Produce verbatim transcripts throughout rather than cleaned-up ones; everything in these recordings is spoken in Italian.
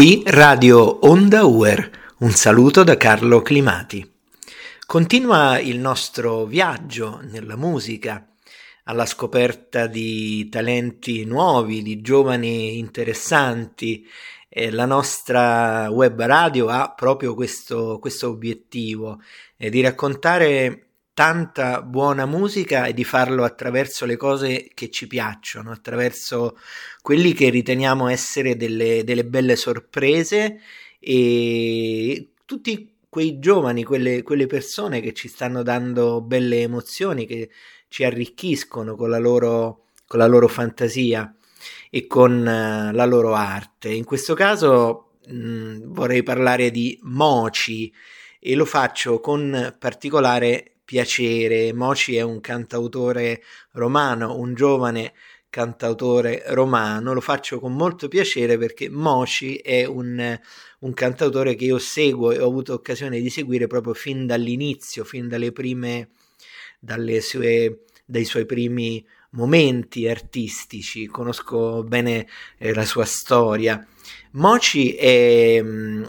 Qui Radio Onda U E R, un saluto da Carlo Climati. Continua il nostro viaggio nella musica, alla scoperta di talenti nuovi, di giovani interessanti. Eh, la nostra web radio ha proprio questo, questo obiettivo, eh, di raccontare tanta buona musica e di farlo attraverso le cose che ci piacciono, attraverso quelli che riteniamo essere delle, delle belle sorprese e tutti quei giovani, quelle, quelle persone che ci stanno dando belle emozioni, che ci arricchiscono con la loro, con la loro fantasia e con la loro arte. In questo caso mh, vorrei parlare di Moci e lo faccio con particolare piacere. Moci è un cantautore romano, un giovane cantautore romano. Lo faccio con molto piacere perché Moci è un, un cantautore che io seguo e ho avuto occasione di seguire proprio fin dall'inizio, fin dalle prime, dalle sue, dai suoi primi momenti artistici. Conosco bene eh, la sua storia. Moci è,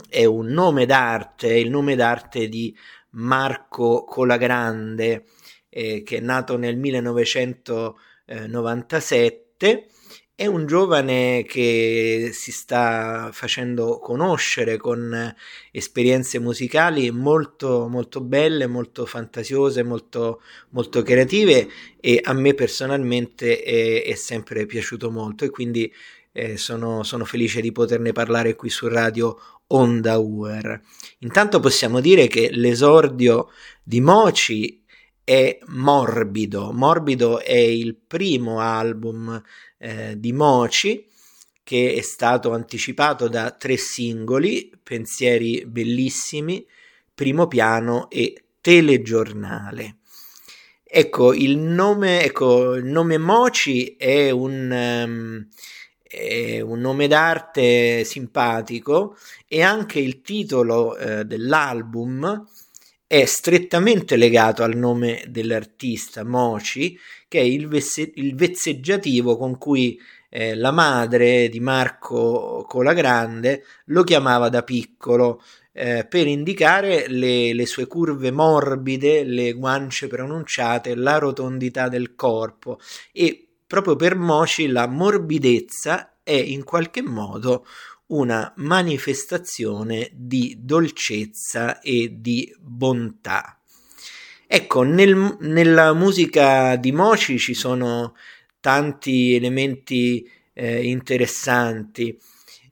è un nome d'arte, è il nome d'arte di Marco Colagrande, eh, che è nato nel millenovecentonovantasette, è un giovane che si sta facendo conoscere con esperienze musicali molto molto belle, molto fantasiose, molto, molto creative, e a me personalmente è, è sempre piaciuto molto, e quindi Eh, sono, sono felice di poterne parlare qui su Radio Onda U E R. Intanto possiamo dire che l'esordio di Moci è Morbido. Morbido è il primo album eh, di Moci, che è stato anticipato da tre singoli: Pensieri bellissimi, Primo piano e Telegiornale. Ecco, il nome, ecco, il nome Moci è un... Um, È un nome d'arte simpatico, e anche il titolo eh, dell'album è strettamente legato al nome dell'artista Moci, che è il, vesse- il vezzeggiativo con cui eh, la madre di Marco Colagrande lo chiamava da piccolo eh, per indicare le, le sue curve morbide, le guance pronunciate, la rotondità del corpo. E proprio per Moci la morbidezza è in qualche modo una manifestazione di dolcezza e di bontà. Ecco, nel, nella musica di Moci ci sono tanti elementi eh, interessanti.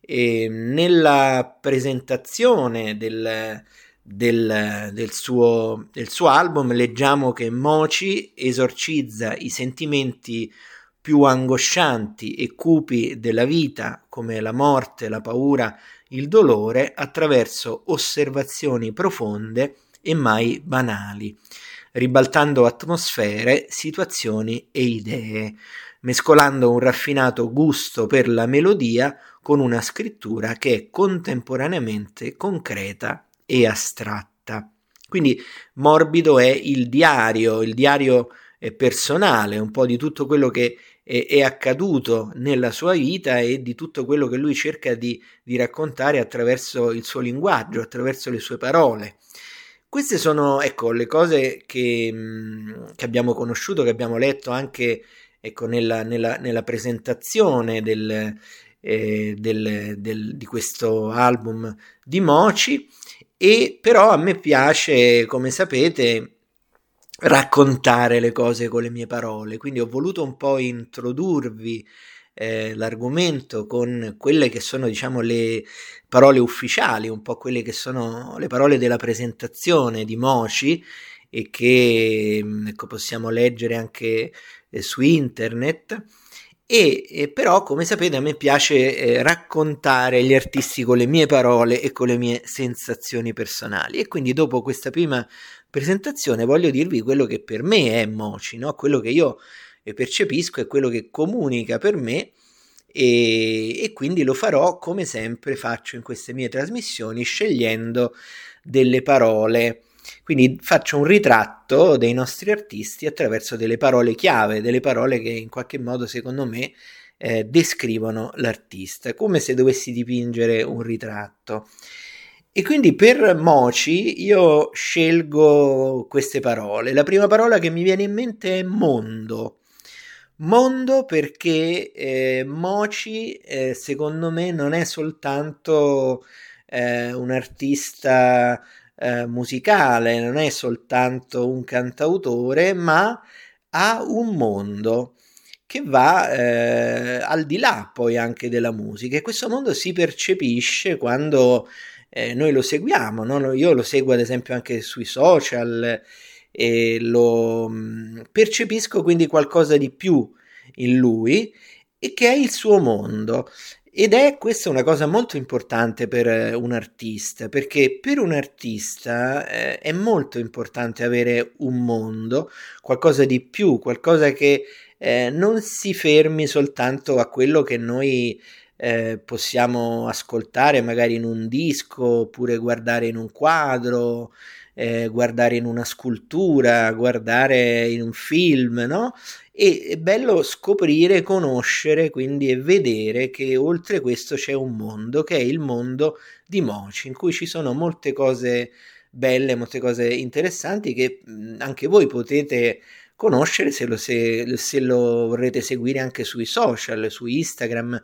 E nella presentazione del Del, del, suo, del suo album leggiamo che Moci esorcizza i sentimenti più angoscianti e cupi della vita, come la morte, la paura, il dolore, attraverso osservazioni profonde e mai banali, ribaltando atmosfere, situazioni e idee, mescolando un raffinato gusto per la melodia con una scrittura che è contemporaneamente concreta e astratta. Quindi Morbido è il diario, il diario personale, un po' di tutto quello che è accaduto nella sua vita e di tutto quello che lui cerca di, di raccontare attraverso il suo linguaggio, attraverso le sue parole. Queste sono, ecco, le cose che, che abbiamo conosciuto, che abbiamo letto anche, ecco, nella, nella, nella presentazione del, eh, del, del, di questo album di Moci. E però a me piace, come sapete, raccontare le cose con le mie parole, quindi ho voluto un po' introdurvi eh, l'argomento con quelle che sono, diciamo, le parole ufficiali, un po' quelle che sono le parole della presentazione di Moci, e che, ecco, possiamo leggere anche eh, su internet. E eh, però, come sapete, a me piace eh, raccontare gli artisti con le mie parole e con le mie sensazioni personali, e quindi dopo questa prima presentazione voglio dirvi quello che per me è Moci, no? Quello che io percepisco è quello che comunica per me, e, e quindi lo farò come sempre faccio in queste mie trasmissioni, scegliendo delle parole. Quindi faccio un ritratto dei nostri artisti attraverso delle parole chiave, delle parole che in qualche modo, secondo me, eh, descrivono l'artista, come se dovessi dipingere un ritratto. E quindi per Moci io scelgo queste parole. La prima parola che mi viene in mente è mondo. Mondo perché eh, Moci eh, secondo me non è soltanto eh, un artista eh, musicale, non è soltanto un cantautore, ma ha un mondo che va eh, al di là poi anche della musica, e questo mondo si percepisce quando eh, noi lo seguiamo, no? Io lo seguo ad esempio anche sui social e lo percepisco, quindi qualcosa di più in lui e che è il suo mondo. Ed è questa una cosa molto importante per un artista, perché per un artista eh, è molto importante avere un mondo, qualcosa di più, qualcosa che eh, non si fermi soltanto a quello che noi eh, possiamo ascoltare magari in un disco, oppure guardare in un quadro, Eh, guardare in una scultura, guardare in un film, no? E è bello scoprire, conoscere, quindi, e vedere che oltre questo c'è un mondo, che è il mondo di Moci, in cui ci sono molte cose belle, molte cose interessanti che anche voi potete conoscere se lo, se, se lo vorrete seguire anche sui social, su Instagram,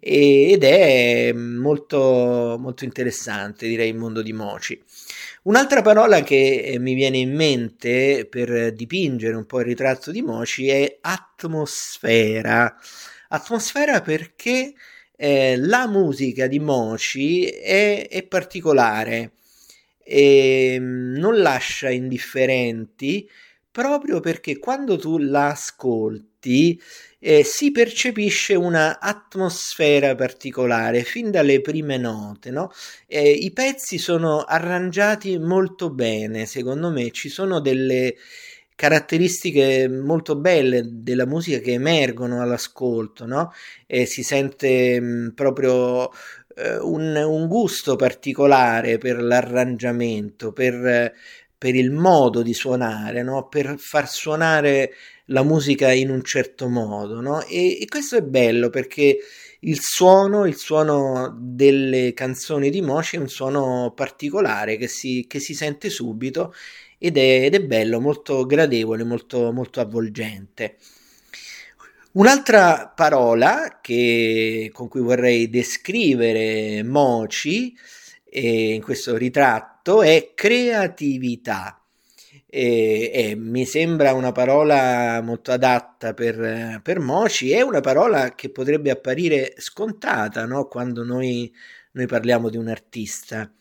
e, ed è molto, molto interessante, direi, il mondo di Moci. Un'altra parola che mi viene in mente per dipingere un po' il ritratto di Moci è atmosfera. Atmosfera perché eh, la musica di Moci è, è particolare e non lascia indifferenti, proprio perché quando tu la ascolti eh, si percepisce una atmosfera particolare fin dalle prime note, no? Eh, i pezzi sono arrangiati molto bene, secondo me ci sono delle caratteristiche molto belle della musica che emergono all'ascolto, no? Eh, si sente mh, proprio eh, un, un gusto particolare per l'arrangiamento, per eh, per il modo di suonare, no? Per far suonare la musica in un certo modo, no? E, e questo è bello perché il suono, il suono delle canzoni di Moci è un suono particolare che si, che si sente subito ed è, ed è bello, molto gradevole, molto, molto avvolgente. Un'altra parola che, con cui vorrei descrivere Moci eh, in questo ritratto è creatività e, e mi sembra una parola molto adatta per, per Moci. È una parola che potrebbe apparire scontata, no? Quando noi, noi parliamo di un artista,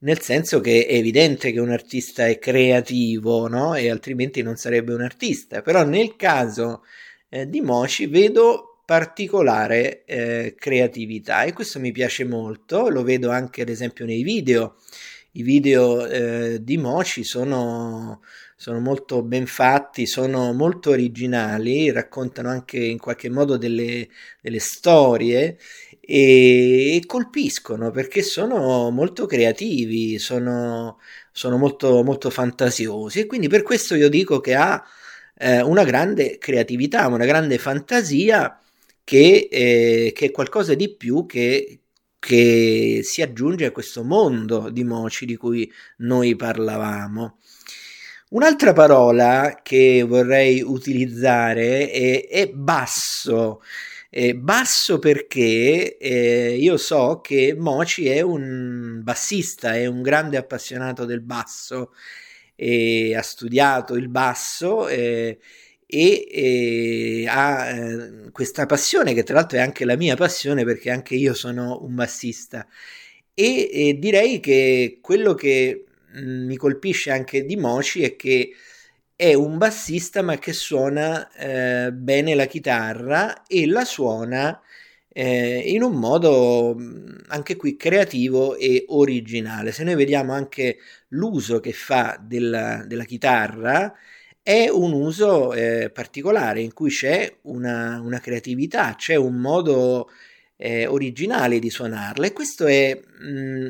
nel senso che è evidente che un artista è creativo, no? E altrimenti non sarebbe un artista, però nel caso eh, di Moci vedo particolare eh, creatività, e questo mi piace molto. Lo vedo anche ad esempio nei video. I video eh, di Moci sono, sono molto ben fatti, sono molto originali, raccontano anche in qualche modo delle, delle storie e, e colpiscono perché sono molto creativi, sono, sono molto, molto fantasiosi, e quindi per questo io dico che ha eh, una grande creatività, una grande fantasia che, eh, che è qualcosa di più che che si aggiunge a questo mondo di Moci di cui noi parlavamo. Un'altra parola che vorrei utilizzare è, è basso. È basso perché eh, io so che Moci è un bassista, è un grande appassionato del basso, e ha studiato il basso e, e, e ha eh, questa passione che tra l'altro è anche la mia passione, perché anche io sono un bassista, e, e direi che quello che mh, mi colpisce anche di Moci è che è un bassista ma che suona eh, bene la chitarra, e la suona eh, in un modo anche qui creativo e originale. Se noi vediamo anche l'uso che fa della, della chitarra, è un uso eh, particolare in cui c'è una, una creatività, c'è un modo eh, originale di suonarla, e questo è, mh,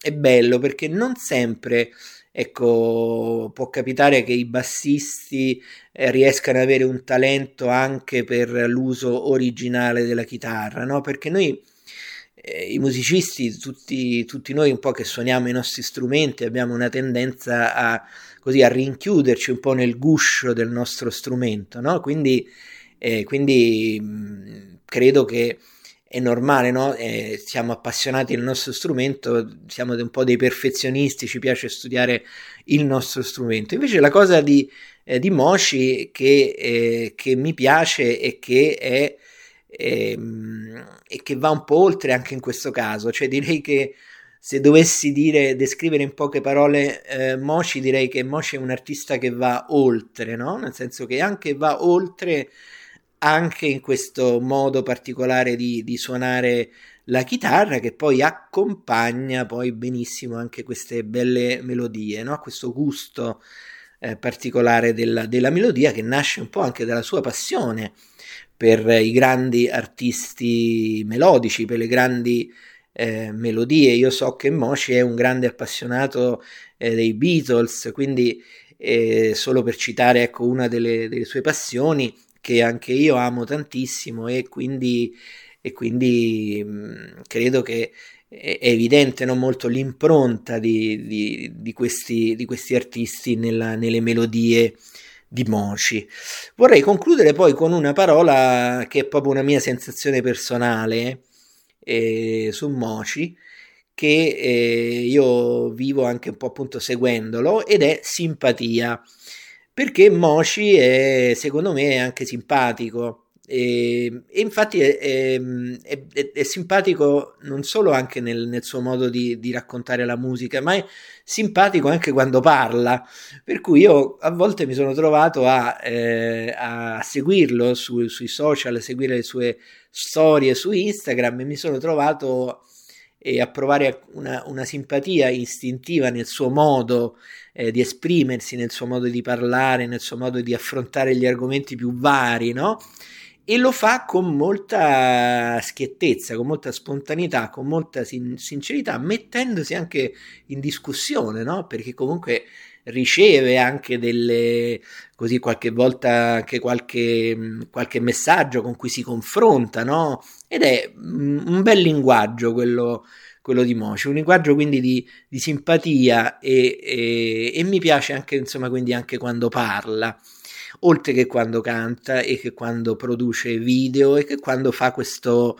è bello perché non sempre Ecco, può capitare che i bassisti eh, riescano ad avere un talento anche per l'uso originale della chitarra, no? Perché noi eh, i musicisti, tutti, tutti noi un po' che suoniamo i nostri strumenti, abbiamo una tendenza a, così, a rinchiuderci un po' nel guscio del nostro strumento, no? Quindi, eh, quindi mh, credo che è normale, no? Eh, siamo appassionati del nostro strumento, siamo un po' dei perfezionisti, ci piace studiare il nostro strumento. Invece la cosa di, eh, di Moci che, eh, che mi piace e che è eh, e che va un po' oltre anche in questo caso, cioè direi che se dovessi dire, descrivere in poche parole eh, Moci, direi che Moci è un artista che va oltre, no? Nel senso che anche va oltre anche in questo modo particolare di, di suonare la chitarra, che poi accompagna poi benissimo anche queste belle melodie, no? Questo gusto eh, particolare della, della melodia, che nasce un po' anche dalla sua passione per i grandi artisti melodici, per le grandi eh, melodie. Io so che Moci è un grande appassionato eh, dei Beatles, quindi eh, solo per citare, ecco, una delle, delle sue passioni, che anche io amo tantissimo, e quindi, e quindi mh, credo che è evidente, no, molto l'impronta di, di, di, questi, di questi artisti nella, nelle melodie di Moci. Vorrei concludere poi con una parola che è proprio una mia sensazione personale eh, su Moci, che eh, io vivo anche un po' appunto seguendolo, ed è simpatia. Perché Moci è, secondo me, è anche simpatico, e, e infatti è, è, è, è simpatico non solo anche nel, nel suo modo di, di raccontare la musica, ma è simpatico anche quando parla, per cui io a volte mi sono trovato a, eh, a seguirlo su, sui social, a seguire le sue storie su Instagram, e mi sono trovato e a provare una, una simpatia istintiva nel suo modo eh, di esprimersi, nel suo modo di parlare, nel suo modo di affrontare gli argomenti più vari, no? E lo fa con molta schiettezza, con molta spontaneità, con molta sin- sincerità, mettendosi anche in discussione, no? Perché comunque riceve anche delle, così, qualche volta anche qualche, qualche messaggio con cui si confronta, no? Ed è un bel linguaggio quello, quello di Moci, un linguaggio quindi di, di simpatia, e, e, e mi piace anche, insomma, quindi anche quando parla, oltre che quando canta, e che quando produce video, e che quando fa questo,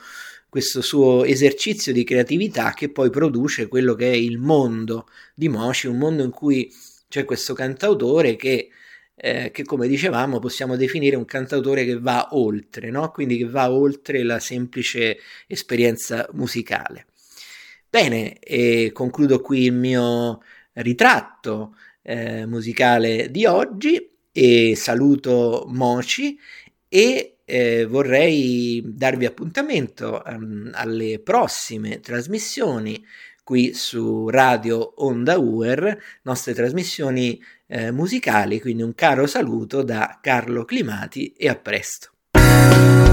questo suo esercizio di creatività, che poi produce quello che è il mondo di Moci, un mondo in cui c'è questo cantautore che, eh, che, come dicevamo, possiamo definire un cantautore che va oltre, no? Quindi che va oltre la semplice esperienza musicale. Bene, e concludo qui il mio ritratto eh, musicale di oggi, e saluto Moci, e eh, vorrei darvi appuntamento um, alle prossime trasmissioni qui su Radio Onda U E R, nostre trasmissioni eh, musicali. Quindi un caro saluto da Carlo Climati, e a presto.